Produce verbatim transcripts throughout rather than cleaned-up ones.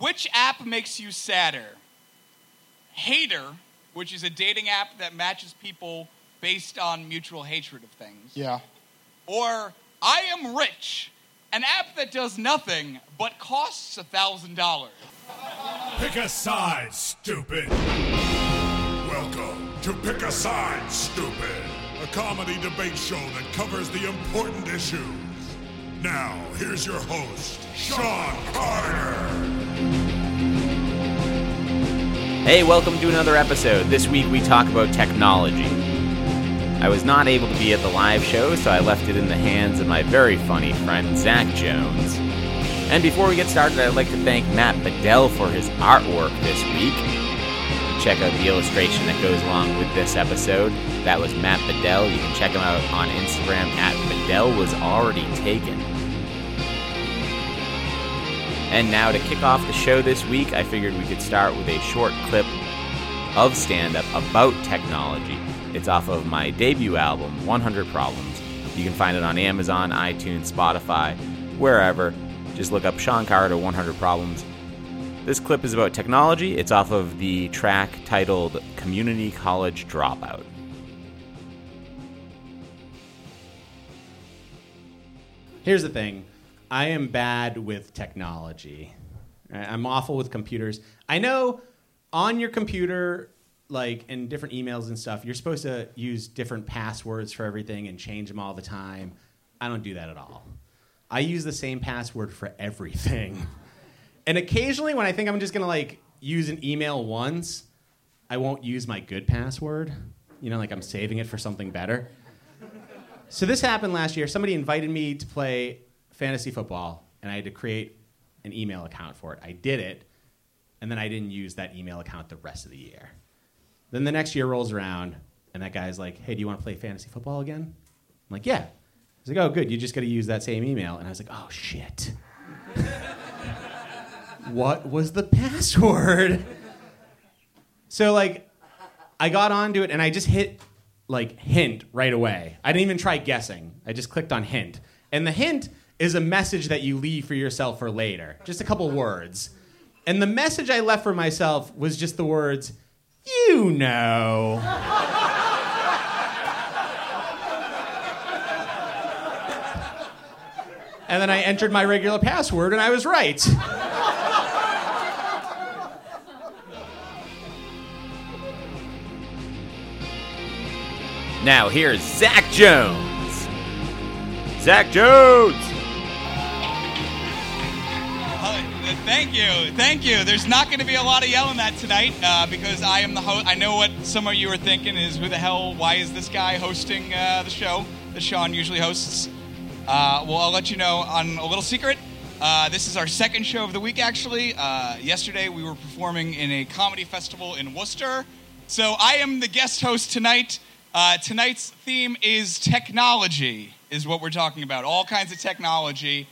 Which app makes you sadder? Hater, which is a dating app that matches people based on mutual hatred of things. Yeah. Or I Am Rich, an app that does nothing but costs one thousand dollars. Pick a side, stupid. Welcome to Pick a Side, Stupid, a comedy debate show that covers the important issues. Now, here's your host, Sean Carter. Hey, welcome to another episode. This week we talk about technology. I was not able to be at the live show, so I left it in the hands of my very funny friend, Zach Jones. And before we get started, I'd like to thank Matt Bedell for his artwork this week. Check out the illustration that goes along with this episode. That was Matt Bedell. You can check him out on Instagram at BedellWasAlreadyTaken. And now to kick off the show this week, I figured we could start with a short clip of stand-up about technology. It's off of my debut album, one hundred Problems. You can find it on Amazon, iTunes, Spotify, wherever. Just look up Sean Carter, one hundred Problems. This clip is about technology. It's off of the track titled Community College Dropout. Here's the thing. I am bad with technology. I'm awful with computers. I know on your computer, like in different emails and stuff, you're supposed to use different passwords for everything and change them all the time. I don't do that at all. I use the same password for everything. And occasionally when I think I'm just going to like use an email once, I won't use my good password. You know, like I'm saving it for something better. So this happened last year. Somebody invited me to play fantasy football, and I had to create an email account for it. I did it, and then I didn't use that email account the rest of the year. Then the next year rolls around, and that guy's like, hey, do you want to play fantasy football again? I'm like, yeah. He's like, oh, good, you just got to use that same email. And I was like, oh, shit. What was the password? So, like, I got onto it, and I just hit, like, hint right away. I didn't even try guessing. I just clicked on hint. And the hint is a message that you leave for yourself for later. Just a couple words. And the message I left for myself was just the words, you know. And then I entered my regular password and I was right. Now here's Zach Jones. Zach Jones! Thank you, thank you. There's not going to be a lot of yelling that tonight uh, because I am the host. I know what some of you are thinking is, who the hell, why is this guy hosting uh, the show that Sean usually hosts? Uh, well, I'll let you know on a little secret. Uh, this is our second show of the week, actually. Uh, yesterday, we were performing in a comedy festival in Worcester. So I am the guest host tonight. Uh, tonight's theme is technology, is what we're talking about. All kinds of technology.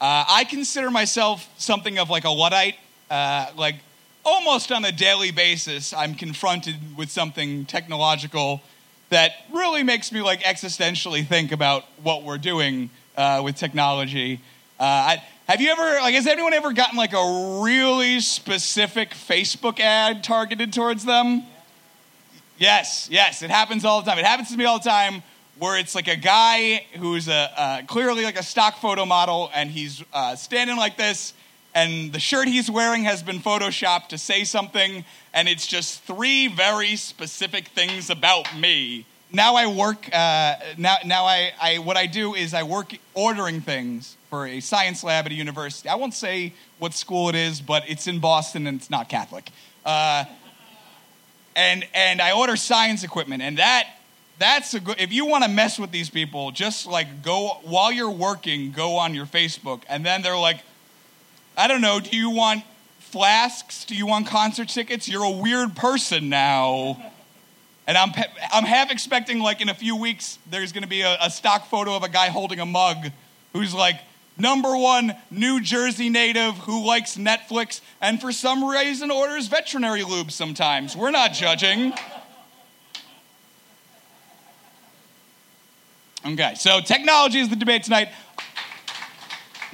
Uh, I consider myself something of like a Luddite. Uh, like almost on a daily basis, I'm confronted with something technological that really makes me like existentially think about what we're doing uh, with technology. Uh, I, have you ever, like, has anyone ever gotten like a really specific Facebook ad targeted towards them? Yes, yes, it happens all the time. It happens to me all the time. Where it's like a guy who's a uh, clearly like a stock photo model, and he's uh, standing like this, and the shirt he's wearing has been photoshopped to say something, and it's just three very specific things about me. Now I work. Uh, now, now I, I what I do is I work ordering things for a science lab at a university. I won't say what school it is, but it's in Boston, and it's not Catholic. Uh, and and I order science equipment, and that. That's a good, if you want to mess with these people, just like go, while you're working, go on your Facebook. And then they're like, I don't know, do you want flasks? Do you want concert tickets? You're a weird person now. And I'm I'm half expecting like in a few weeks, there's going to be a, a stock photo of a guy holding a mug who's like, number one, New Jersey native who likes Netflix and for some reason orders veterinary lube sometimes. We're not judging. Okay, so technology is the debate tonight.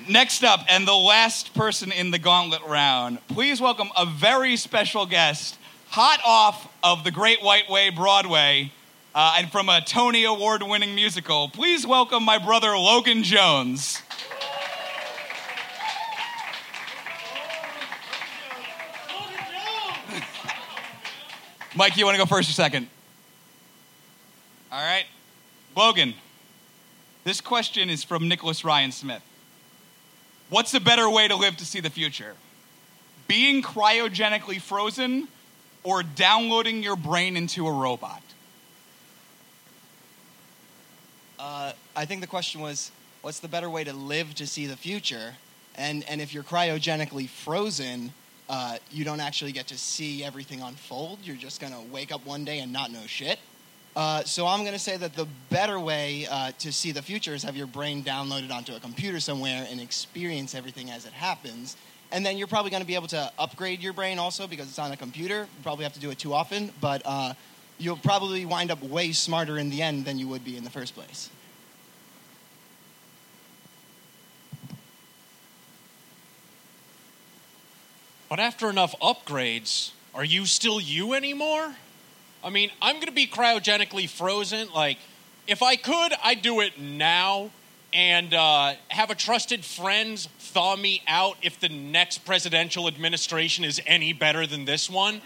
Next up, and the last person in the gauntlet round, please welcome a very special guest, hot off of the Great White Way Broadway, uh, and from a Tony Award-winning musical. Please welcome my brother, Logan Jones. Mike, you want to go first or second? All right. Logan, this question is from Nicholas Ryan Smith. What's a better way to live to see the future? Being cryogenically frozen or downloading your brain into a robot? Uh, I think the question was, what's the better way to live to see the future? And, and if you're cryogenically frozen, uh, you don't actually get to see everything unfold. You're just going to wake up one day and not know shit. Uh, so I'm going to say that the better way uh, to see the future is have your brain downloaded onto a computer somewhere and experience everything as it happens. And then you're probably going to be able to upgrade your brain also because it's on a computer. You probably have to do it too often, but uh, you'll probably wind up way smarter in the end than you would be in the first place. But after enough upgrades, are you still you anymore? I mean, I'm going to be cryogenically frozen. Like, if I could, I'd do it now and uh, have a trusted friend thaw me out if the next presidential administration is any better than this one.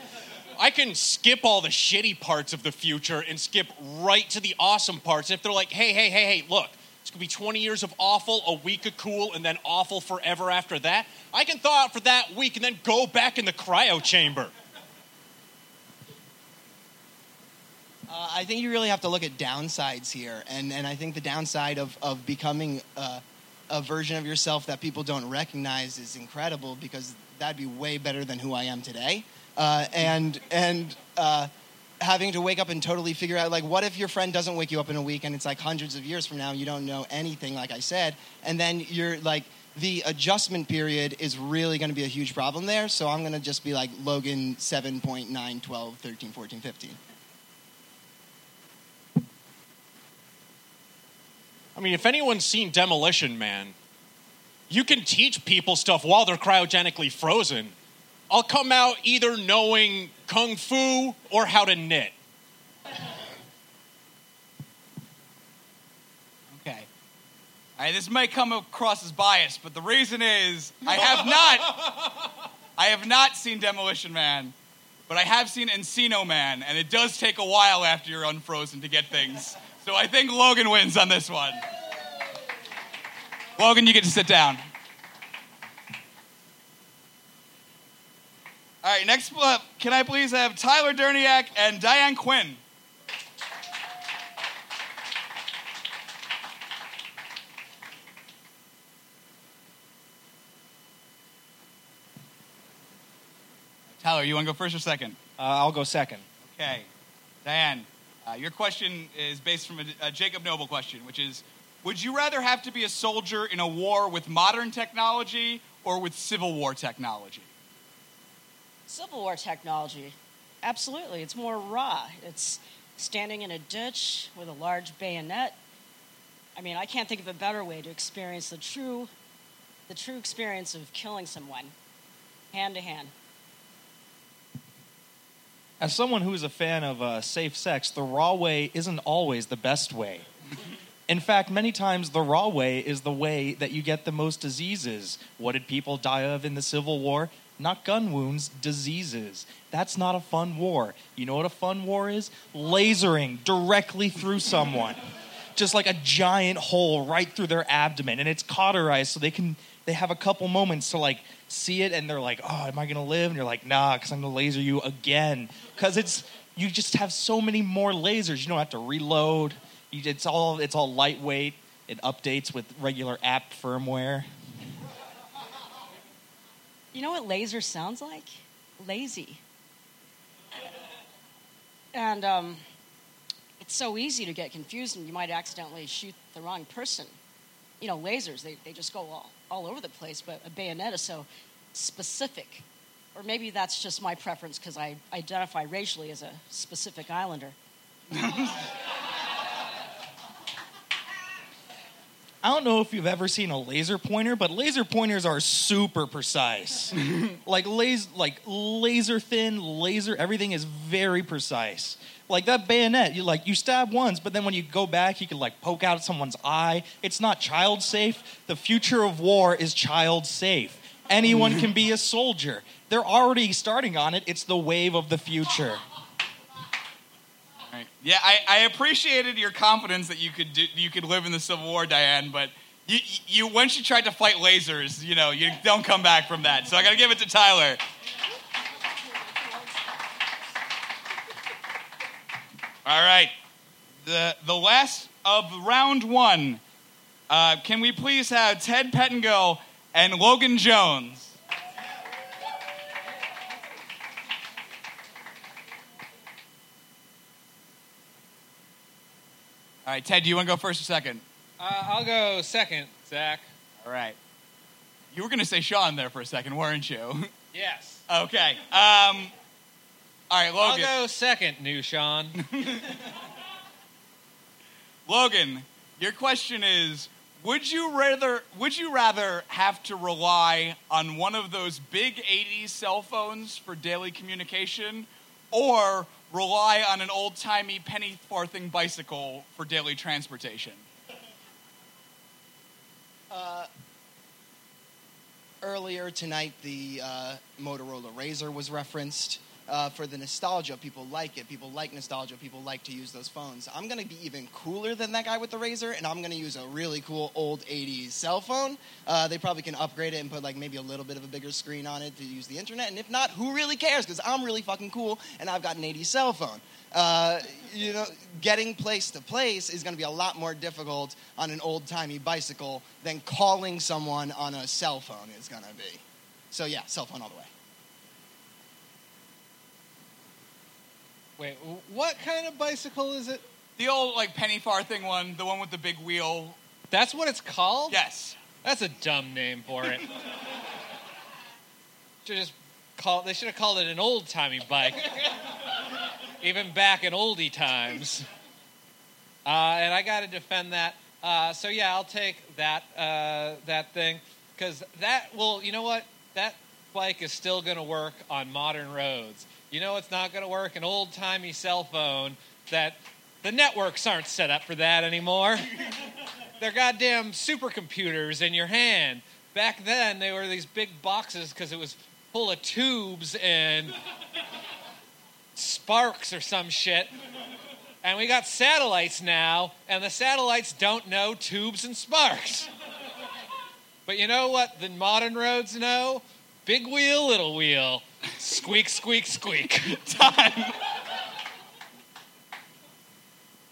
I can skip all the shitty parts of the future and skip right to the awesome parts. If they're like, hey, hey, hey, hey, look, it's going to be twenty years of awful, a week of cool, and then awful forever after that, I can thaw out for that week and then go back in the cryo chamber. Uh, I think you really have to look at downsides here, and, and I think the downside of, of becoming uh, a version of yourself that people don't recognize is incredible, because that'd be way better than who I am today. Uh, and and uh, having to wake up and totally figure out, like, what if your friend doesn't wake you up in a week and it's like hundreds of years from now, you don't know anything, like I said, and then you're like, the adjustment period is really going to be a huge problem there, so I'm going to just be like Logan seven, point nine, twelve, thirteen, fourteen, fifteen. I mean, if anyone's seen Demolition Man, you can teach people stuff while they're cryogenically frozen. I'll come out either knowing kung fu or how to knit. Okay. All right, this might come across as biased, but the reason is I have not, I have not seen Demolition Man, but I have seen Encino Man, and it does take a while after you're unfrozen to get things. So I think Logan wins on this one. Logan, you get to sit down. All right, next up, can I please have Tyler Derniak and Diane Quinn? Tyler, you want to go first or second? Uh, I'll go second. Okay. Diane. Uh, your question is based from a, a Jacob Noble question, which is, would you rather have to be a soldier in a war with modern technology or with Civil War technology? Civil War technology. Absolutely. It's more raw. It's standing in a ditch with a large bayonet. I mean, I can't think of a better way to experience the true, the true experience of killing someone, hand to hand. As someone who is a fan of uh, safe sex, the raw way isn't always the best way. In fact, many times the raw way is the way that you get the most diseases. What did people die of in the Civil War? Not gun wounds, diseases. That's not a fun war. You know what a fun war is? Lasering directly through someone. Just like a giant hole right through their abdomen, and it's cauterized so they can... They have a couple moments to, like, see it, and they're like, oh, am I going to live? And you're like, nah, because I'm going to laser you again. Because it's, you just have so many more lasers. You don't have to reload. You, it's all it's all lightweight. It updates with regular app firmware. You know what laser sounds like? Lazy. And um, it's so easy to get confused, and you might accidentally shoot the wrong person. You know, lasers, they, they just go all, all over the place, but a bayonet is so specific. Or maybe that's just my preference because I identify racially as a specific islander. I don't know if you've ever seen a laser pointer, but laser pointers are super precise. Like, laser, like laser thin, laser, everything is very precise. Like that bayonet, you like you stab once, but then when you go back, you can like poke out someone's eye. It's not child safe. The future of war is child safe. Anyone can be a soldier. They're already starting on it. It's the wave of the future. Right. Yeah, I, I appreciated your confidence that you could do, you could live in the Civil War, Diane. But you, you once you tried to fight lasers, you know, you don't come back from that. So I got to give it to Tyler. All right, the the last of round one. Uh, can we please have Ted Pettengill and Logan Jones? All right, Ted, do you want to go first or second? Uh, I'll go second, Zach. All right. You were going to say Sean there for a second, weren't you? Yes. Okay. Um, all right, Logan. I'll go second, new Sean. Logan, your question is, would you rather would you rather have to rely on one of those big eighties cell phones for daily communication or rely on an old-timey penny-farthing bicycle for daily transportation? Uh, earlier tonight, the uh, Motorola Razr was referenced uh, for the nostalgia. People like it. People like nostalgia. People like to use those phones. I'm going to be even cooler than that guy with the Razr, and I'm going to use a really cool old eighties cell phone. Uh, they probably can upgrade it and put, like, maybe a little bit of a bigger screen on it to use the internet. And if not, who really cares? Because I'm really fucking cool, and I've got an eighties cell phone. Uh, you know, getting place to place is going to be a lot more difficult on an old-timey bicycle than calling someone on a cell phone is going to be. So, yeah, cell phone all the way. Wait, what kind of bicycle is it? The old, like, penny farthing one, the one with the big wheel. That's what it's called? Yes. That's a dumb name for it. Should just call, they should have called it an old-timey bike. Even back in oldie times. Uh, and I got to defend that. Uh, so, yeah, I'll take that uh, that thing. Because that, well, you know what? That bike is still going to work on modern roads. You know it's not going to work? An old-timey cell phone that the networks aren't set up for that anymore. They're goddamn supercomputers in your hand. Back then, they were these big boxes because it was full of tubes and sparks or some shit. And we got satellites now, and the satellites don't know tubes and sparks. But you know what the modern roads know? Big wheel, little wheel. Squeak, squeak, squeak. Time.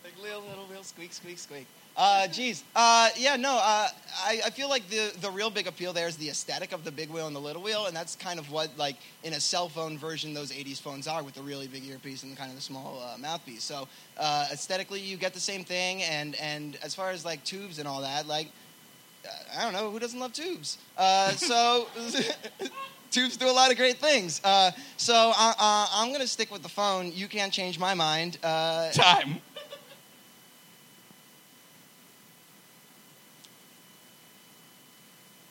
Big wheel, little wheel, squeak, squeak, squeak. Uh, geez. Uh, yeah, no, uh, I, I feel like the, the real big appeal there is the aesthetic of the big wheel and the little wheel, and that's kind of what, like, in a cell phone version, those eighties phones are with the really big earpiece and kind of the small uh, mouthpiece. So, uh, aesthetically, you get the same thing, and, and as far as, like, tubes and all that, like, I don't know, who doesn't love tubes? Uh, so, tubes do a lot of great things. Uh, so, uh, uh, I'm going to stick with the phone. You can't change my mind. Uh, Time.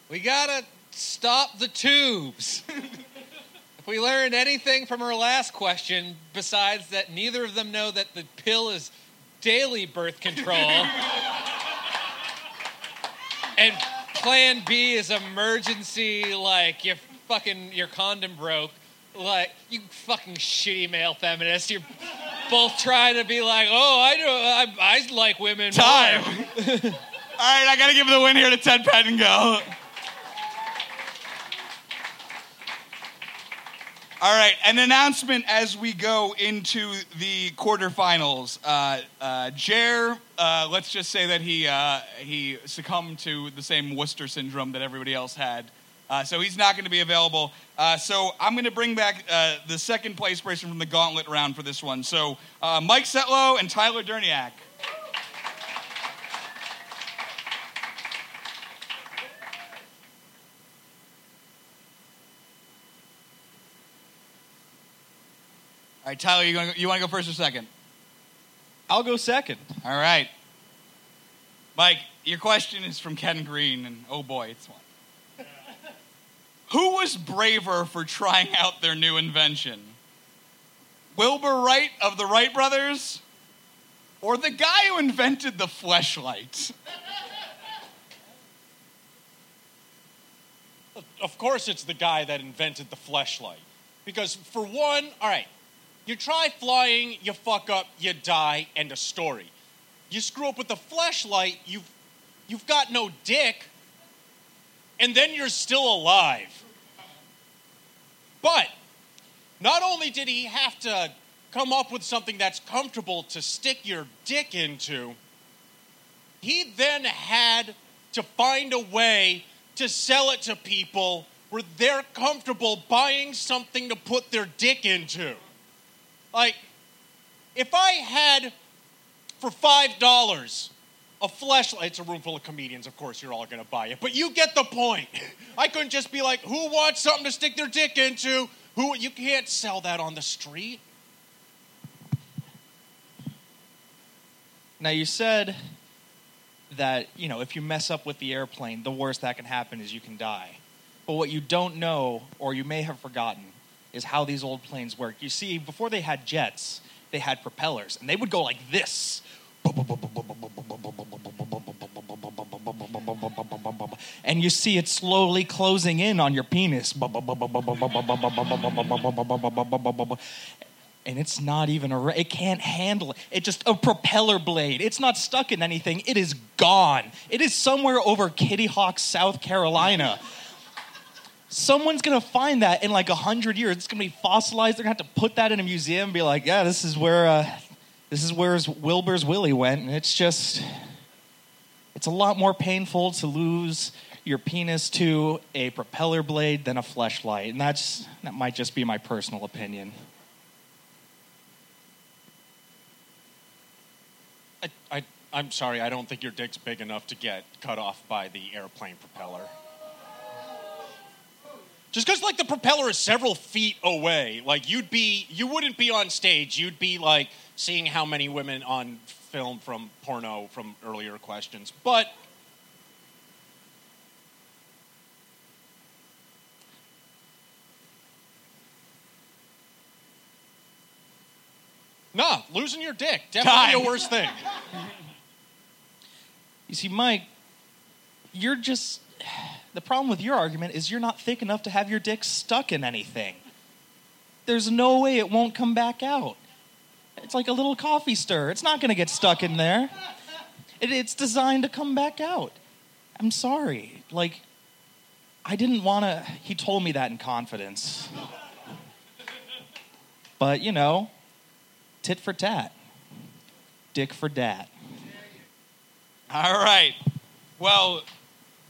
We gotta stop the tubes. If we learned anything from our last question, besides that neither of them know that the pill is daily birth control, and Plan B is emergency, like, your fucking, your condom broke, like, you fucking shitty male feminists, you're both trying to be like, oh, I do, I, I like women. Time. More. All right, I gotta give the win here to Ted Pettengill. All right, an announcement as we go into the quarterfinals. Uh, uh, Jer, uh, let's just say that he uh, he succumbed to the same Worcester syndrome that everybody else had. Uh, so he's not going to be available. Uh, so I'm going to bring back uh, the second place person from the gauntlet round for this one. So uh, Mike Setlow and Tyler Derniak. All right, Tyler, you, gonna, you want to go first or second? I'll go second. All right. Mike, your question is from Ken Green, and oh boy, it's one. Yeah. Who was braver for trying out their new invention? Wilbur Wright of the Wright Brothers, or the guy who invented the fleshlight? Of course it's the guy that invented the fleshlight. Because for one, all right, you try flying, you fuck up, you die, end of story. You screw up with the fleshlight, you've, you've got no dick, and then you're still alive. But not only did he have to come up with something that's comfortable to stick your dick into, he then had to find a way to sell it to people where they're comfortable buying something to put their dick into. Like, if I had, for five dollars, a fleshlight, it's a room full of comedians, of course, you're all going to buy it, but you get the point. I couldn't just be like, who wants something to stick their dick into? Who? You can't sell that on the street. Now, you said that, you know, if you mess up with the airplane, the worst that can happen is you can die. But what you don't know, or you may have forgotten, is how these old planes work. You see, before they had jets, they had propellers, and they would go like this. And you see it slowly closing in on your penis. And it's not even a... It can't handle it. It's just a propeller blade. It's not stuck in anything. It is gone. It is somewhere over Kitty Hawk, South Carolina. Someone's going to find that in like a hundred years. It's going to be fossilized. They're going to have to put that in a museum and be like, yeah, this is where uh, this is where Wilbur's Willie went. And it's just... It's a lot more painful to lose your penis to a propeller blade than a fleshlight. And that's that might just be my personal opinion. I, I'm sorry, I don't think your dick's big enough to get cut off by the airplane propeller. Just because, like, the propeller is several feet away, like, you'd be, you wouldn't be on stage. You'd be, like, seeing how many women on film from porno from earlier questions. But nah, losing your dick. Definitely a worse thing. You see, Mike, you're just... The problem with your argument is you're not thick enough to have your dick stuck in anything. There's no way it won't come back out. It's like a little coffee stir. It's not going to get stuck in there. It, it's designed to come back out. I'm sorry. Like, I didn't want to... He told me that in confidence. But, you know... Tit for tat. Dick for dat. All right. Well,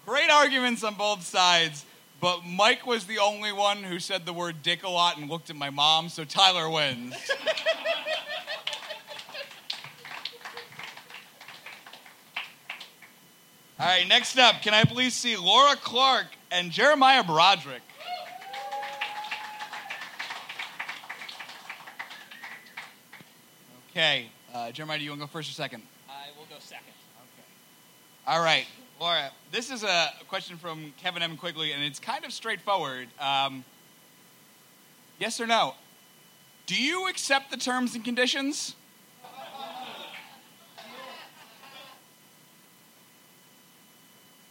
great arguments on both sides, but Mike was the only one who said the word dick a lot and looked at my mom, so Tyler wins. All right, next up, can I please see Laura Clark and Jeremiah Broderick? Okay, uh, Jeremiah, do you want to go first or second? I will go second. Okay. All right, Laura, this is a question from Kevin M. Quigley, and it's kind of straightforward. Um, yes or no? Do you accept the terms and conditions?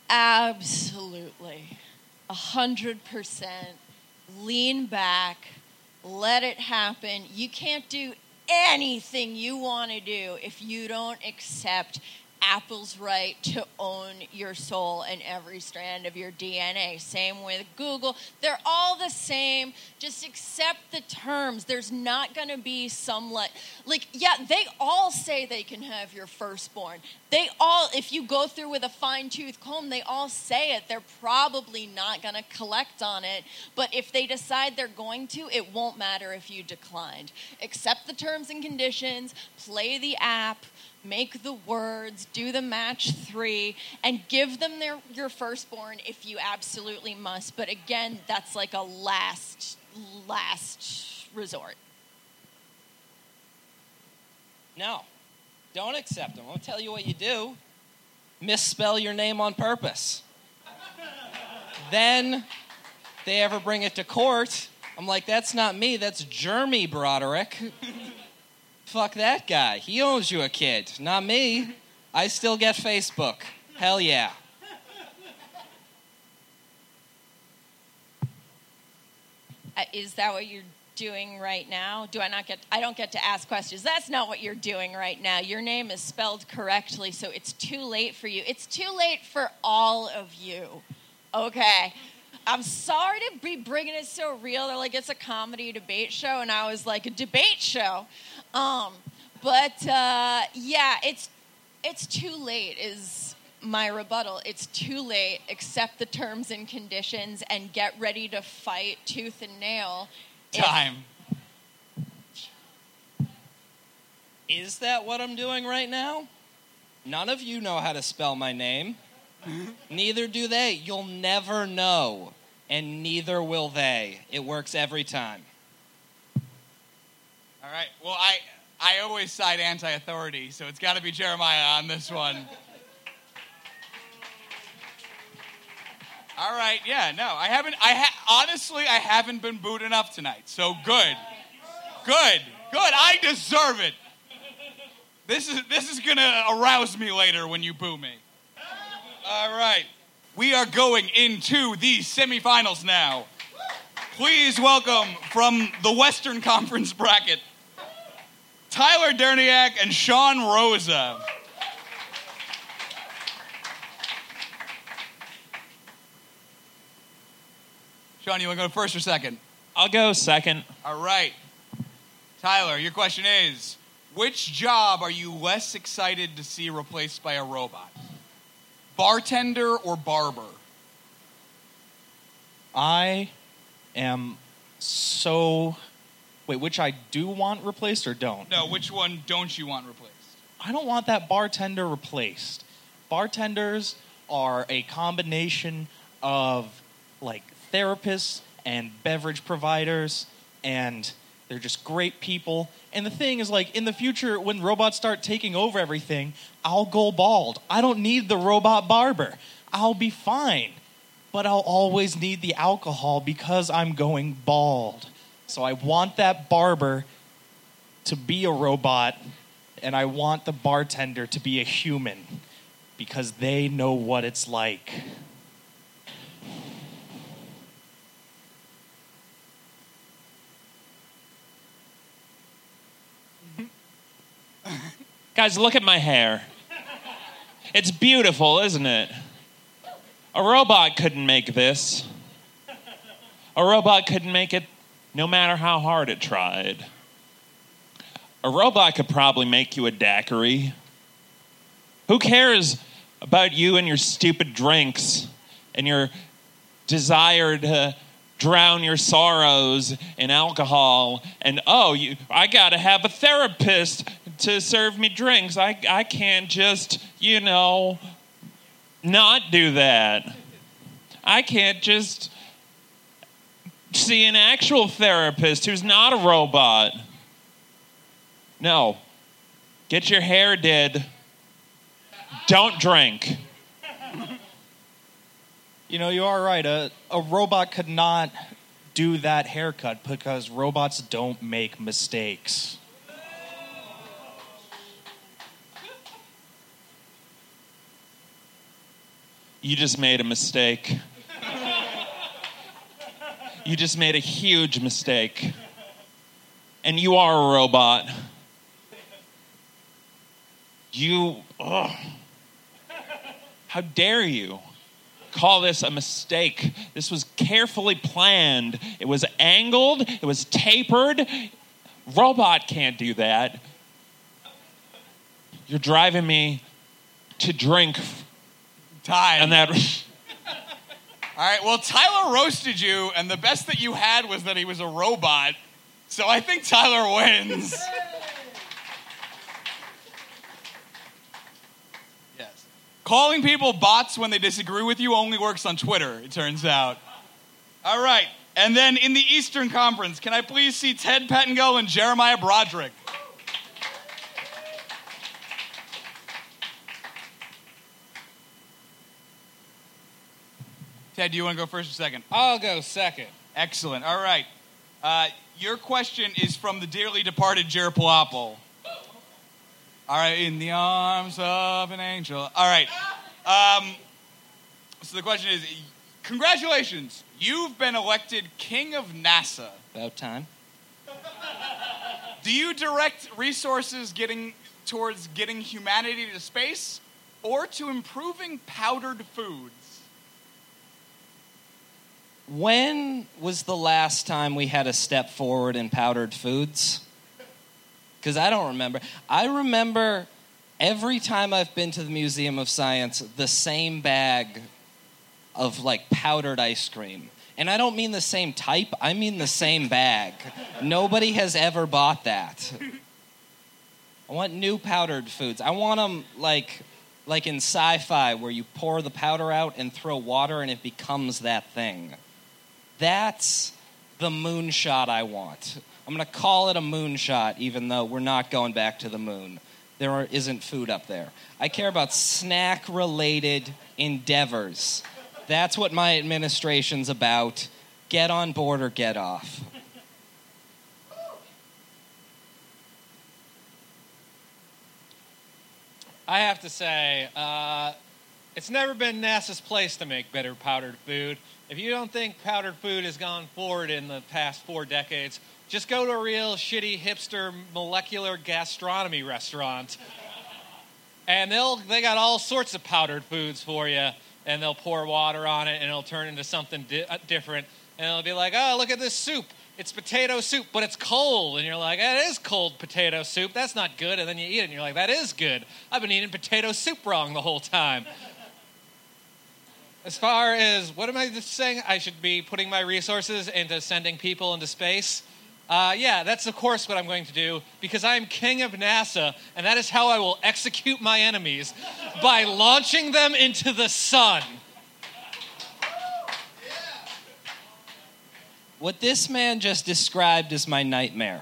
Absolutely. A hundred percent. Lean back. Let it happen. You can't do anything you want to do if you don't accept Apple's right to own your soul and every strand of your D N A. Same with Google. They're all the same. Just accept the terms. There's not going to be some, le- like, yeah, they all say they can have your firstborn. They all, if you go through with a fine-tooth comb, they all say it. They're probably not going to collect on it. But if they decide they're going to, it won't matter if you declined. Accept the terms and conditions. Play the app. Make the words, do the match three, and give them their your firstborn if you absolutely must. But again, that's like a last, last resort. No, don't accept them. I'll tell you what you do. misspell your name on purpose. Then they ever bring it to court. I'm like, that's not me. That's Jeremy Broderick. Fuck that guy. He owes you a kid, not me. I still get Facebook. Hell yeah. Uh, is that what you're doing right now? Do I not get, I don't get to ask questions. That's not what you're doing right now. Your name is spelled correctly, so it's too late for you. It's too late for all of you. Okay. I'm sorry to be bringing it so real. They're like, it's a comedy debate show, and I was like, a debate show. Um, but, uh, yeah, it's it's too late is my rebuttal. It's too late. Accept the terms and conditions and get ready to fight tooth and nail. Time. If... Is that what I'm doing right now? None of you know how to spell my name. Neither do they. You'll never know, and neither will they. It works every time. All right. Well, I I always side anti-authority, so it's got to be Jeremiah on this one. All right. Yeah. No, I haven't. I ha- honestly, I haven't been booed enough tonight. So good, good, good. I deserve it. This is this is gonna arouse me later when you boo me. All right, we are going into the semifinals now. Please welcome from the Western Conference bracket, Tyler Derniak and Sean Rosa. Sean, you want to go first or second? I'll go second. All right. Tyler, your question is, which job are you less excited to see replaced by a robot? Bartender or barber? I am so... Wait, which I do want replaced or don't? No, which one don't you want replaced? I don't want that bartender replaced. Bartenders are a combination of, like, therapists and beverage providers, and they're just great people. And the thing is, like, in the future, when robots start taking over everything, I'll go bald. I don't need the robot barber. I'll be fine. But I'll always need the alcohol because I'm going bald. So I want that barber to be a robot, and I want the bartender to be a human because they know what it's like. Guys, look at my hair. It's beautiful, isn't it? A robot couldn't make this. A robot couldn't make it no matter how hard it tried. A robot could probably make you a daiquiri. Who cares about you and your stupid drinks and your desire to drown your sorrows in alcohol and, oh, you, I gotta have a therapist to serve me drinks. I I can't just, you know, not do that. I can't just see an actual therapist who's not a robot. No. Get your hair did. Don't drink. You know, you are right. A, a robot could not do that haircut because robots don't make mistakes. You just made a mistake. You just made a huge mistake. And you are a robot. You, ugh. How dare you call this a mistake? This was carefully planned. It was angled. It was tapered. Robot can't do that. You're driving me to drink time. And that. All right, well, Tyler roasted you, and the best that you had was that he was a robot. So I think Tyler wins. Yes. Calling people bots when they disagree with you only works on Twitter, it turns out. All right, and then in the Eastern Conference, can I please see Ted Pettengill and Jeremiah Broderick? Ted, do you want to go first or second? I'll go second. Excellent. All right. Uh, your question is from the dearly departed Jeropalopal. All right, in the arms of an angel. All right. Um, so the question is, congratulations. You've been elected king of NASA. About time. Do you direct resources getting towards getting humanity to space or to improving powdered foods? When was the last time we had a step forward in powdered foods? Because I don't remember. I remember every time I've been to the Museum of Science, the same bag of, like, powdered ice cream. And I don't mean the same type. I mean the same bag. Nobody has ever bought that. I want new powdered foods. I want them, like, like in sci-fi, where you pour the powder out and throw water and it becomes that thing. That's the moonshot I want. I'm going to call it a moonshot, even though we're not going back to the moon. There are, isn't food up there. I care about snack-related endeavors. That's what my administration's about. Get on board or get off. I have to say, uh, it's never been NASA's place to make better powdered food. If you don't think powdered food has gone forward in the past four decades, just go to a real shitty hipster molecular gastronomy restaurant, and they'll they got all sorts of powdered foods for you, and they'll pour water on it, and it'll turn into something di- different, and it'll be like, oh, look at this soup. It's potato soup, but it's cold, and you're like, that is cold potato soup. That's not good, and then you eat it, and you're like, that is good. I've been eating potato soup wrong the whole time. As far as, what am I saying? I should be putting my resources into sending people into space. Uh, yeah, that's of course what I'm going to do, because I am king of NASA, and that is how I will execute my enemies, by launching them into the sun. What this man just described is my nightmare.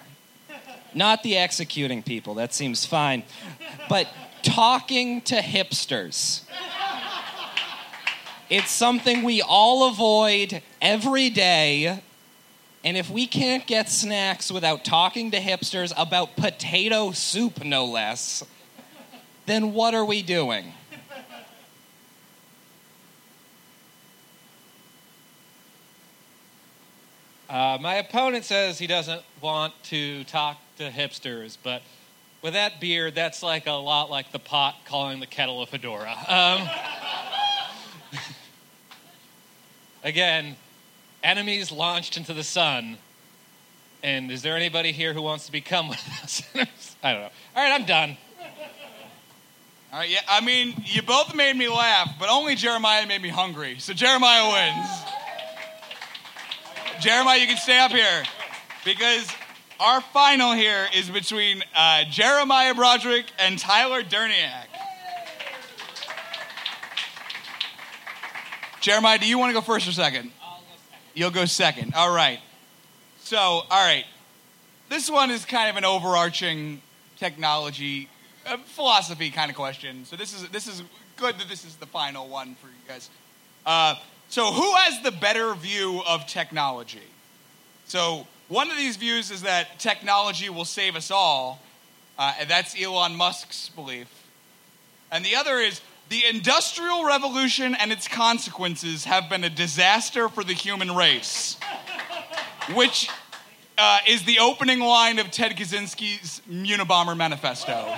Not the executing people, that seems fine, but talking to hipsters. It's something we all avoid every day. And if we can't get snacks without talking to hipsters about potato soup, no less, then what are we doing? Uh, my opponent says he doesn't want to talk to hipsters, but with that beard, that's like a lot like the pot calling the kettle a fedora. Um, again... Enemies launched into the sun. And is there anybody here who wants to become one of those enemies? I don't know. All right, I'm done. All right, yeah, I mean, you both made me laugh, but only Jeremiah made me hungry. So Jeremiah wins. Jeremiah, you can stay up here, because our final here is between uh, Jeremiah Broderick and Tyler Derniak. Jeremiah, do you want to go first or second? You'll go second. All right. So, all right. This one is kind of an overarching technology, uh, philosophy kind of question. So this is this is good that this is the final one for you guys. Uh, so who has the better view of technology? So one of these views is that technology will save us all, uh, and that's Elon Musk's belief. And the other is, the Industrial Revolution and its consequences have been a disaster for the human race, which uh, is the opening line of Ted Kaczynski's Unabomber Manifesto.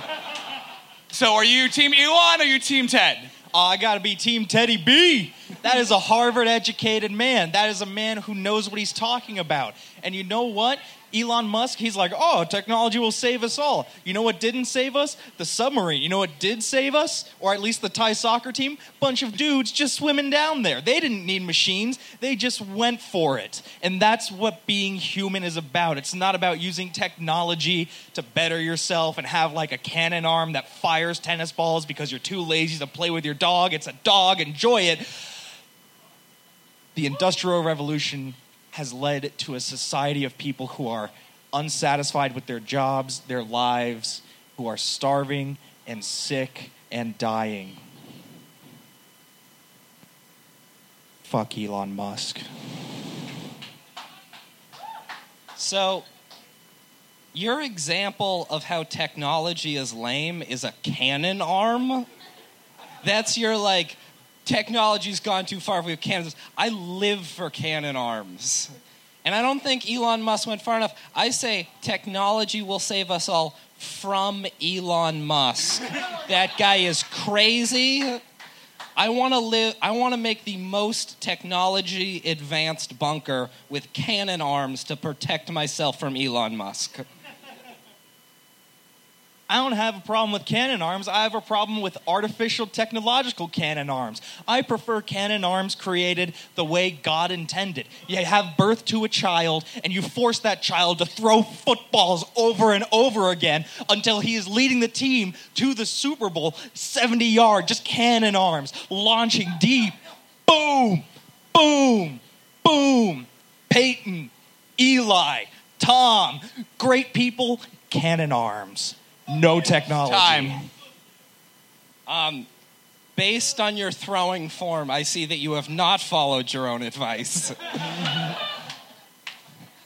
So are you Team Elon or are you Team Ted? Uh, I gotta be Team Teddy B. That is a Harvard-educated man. That is a man who knows what he's talking about. And you know what? Elon Musk, he's like, oh, technology will save us all. You know what didn't save us? The submarine. You know what did save us? Or at least the Thai soccer team? Bunch of dudes just swimming down there. They didn't need machines. They just went for it. And that's what being human is about. It's not about using technology to better yourself and have like a cannon arm that fires tennis balls because you're too lazy to play with your dog. It's a dog. Enjoy it. The Industrial Revolution has led to a society of people who are unsatisfied with their jobs, their lives, who are starving and sick and dying. Fuck Elon Musk. So, your example of how technology is lame is a cannon arm? That's your, like, technology's gone too far with cannons. I live for cannon arms. And I don't think Elon Musk went far enough. I say technology will save us all from Elon Musk. That guy is crazy. I want to live. I want to make the most technology-advanced bunker with cannon arms to protect myself from Elon Musk. I don't have a problem with cannon arms. I have a problem with artificial technological cannon arms. I prefer cannon arms created the way God intended. You have birth to a child, and you force that child to throw footballs over and over again until he is leading the team to the Super Bowl, seventy-yard, just cannon arms, launching deep. Boom, boom, boom. Peyton, Eli, Tom, great people, cannon arms. No technology. Time. Um, based on your throwing form, I see that you have not followed your own advice.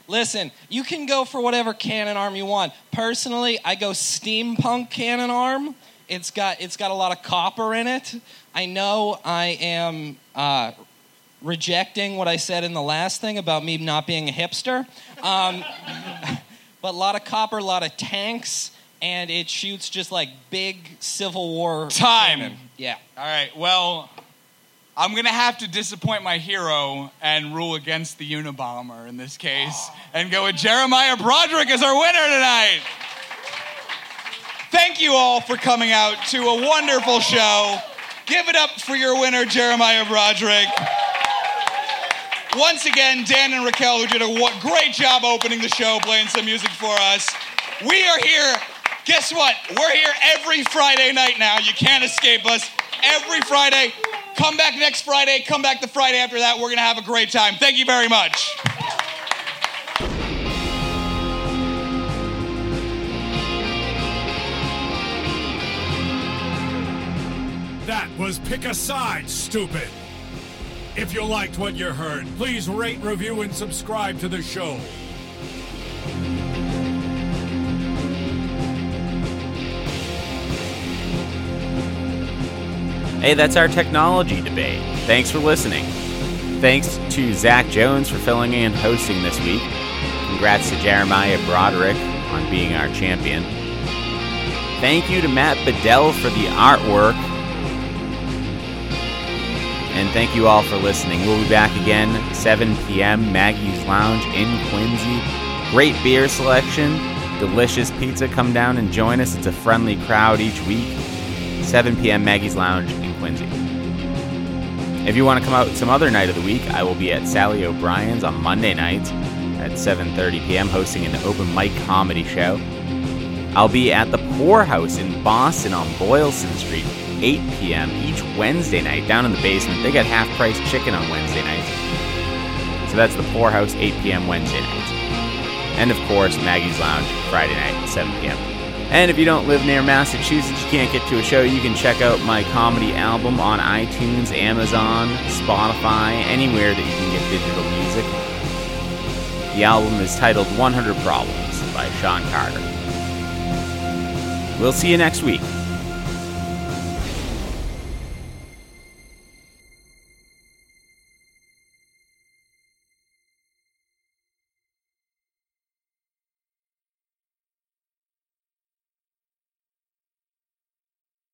Listen, you can go for whatever cannon arm you want. Personally, I go steampunk cannon arm. It's got it's got a lot of copper in it. I know I am uh, rejecting what I said in the last thing about me not being a hipster. Um, but a lot of copper, a lot of tanks. And it shoots just like big Civil War time. Cannon. Yeah. All right. Well, I'm gonna have to disappoint my hero and rule against the Unabomber in this case, and go with Jeremiah Broderick as our winner tonight. Thank you all for coming out to a wonderful show. Give it up for your winner, Jeremiah Broderick. Once again, Dan and Raquel, who did a great job opening the show, playing some music for us. We are here. Guess what? We're here every Friday night now. You can't escape us. Every Friday. Come back next Friday. Come back the Friday after that. We're going to have a great time. Thank you very much. That was Pick a Side, Stupid. If you liked what you heard, please rate, review, and subscribe to the show. Hey, that's our technology debate. Thanks for listening. Thanks to Zach Jones for filling in and hosting this week. Congrats to Jeremiah Broderick on being our champion. Thank you to Matt Bedell for the artwork. And thank you all for listening. We'll be back again at seven p.m. Maggie's Lounge in Quincy. Great beer selection. Delicious pizza. Come down and join us. It's a friendly crowd each week. seven p.m. Maggie's Lounge in Quincy. If you want to come out some other night of the week, I will be at Sally O'Brien's on Monday nights at seven thirty p.m. hosting an open mic comedy show. I'll be at the Poor House in Boston on Boylston Street, eight p.m. each Wednesday night down in the basement. They got half-price chicken on Wednesday nights. So that's the Poor House, eight p.m. Wednesday nights. And, of course, Maggie's Lounge Friday night at seven p.m. And if you don't live near Massachusetts, you can't get to a show, you can check out my comedy album on iTunes, Amazon, Spotify, anywhere that you can get digital music. The album is titled one hundred Problems by Sean Carter. We'll see you next week.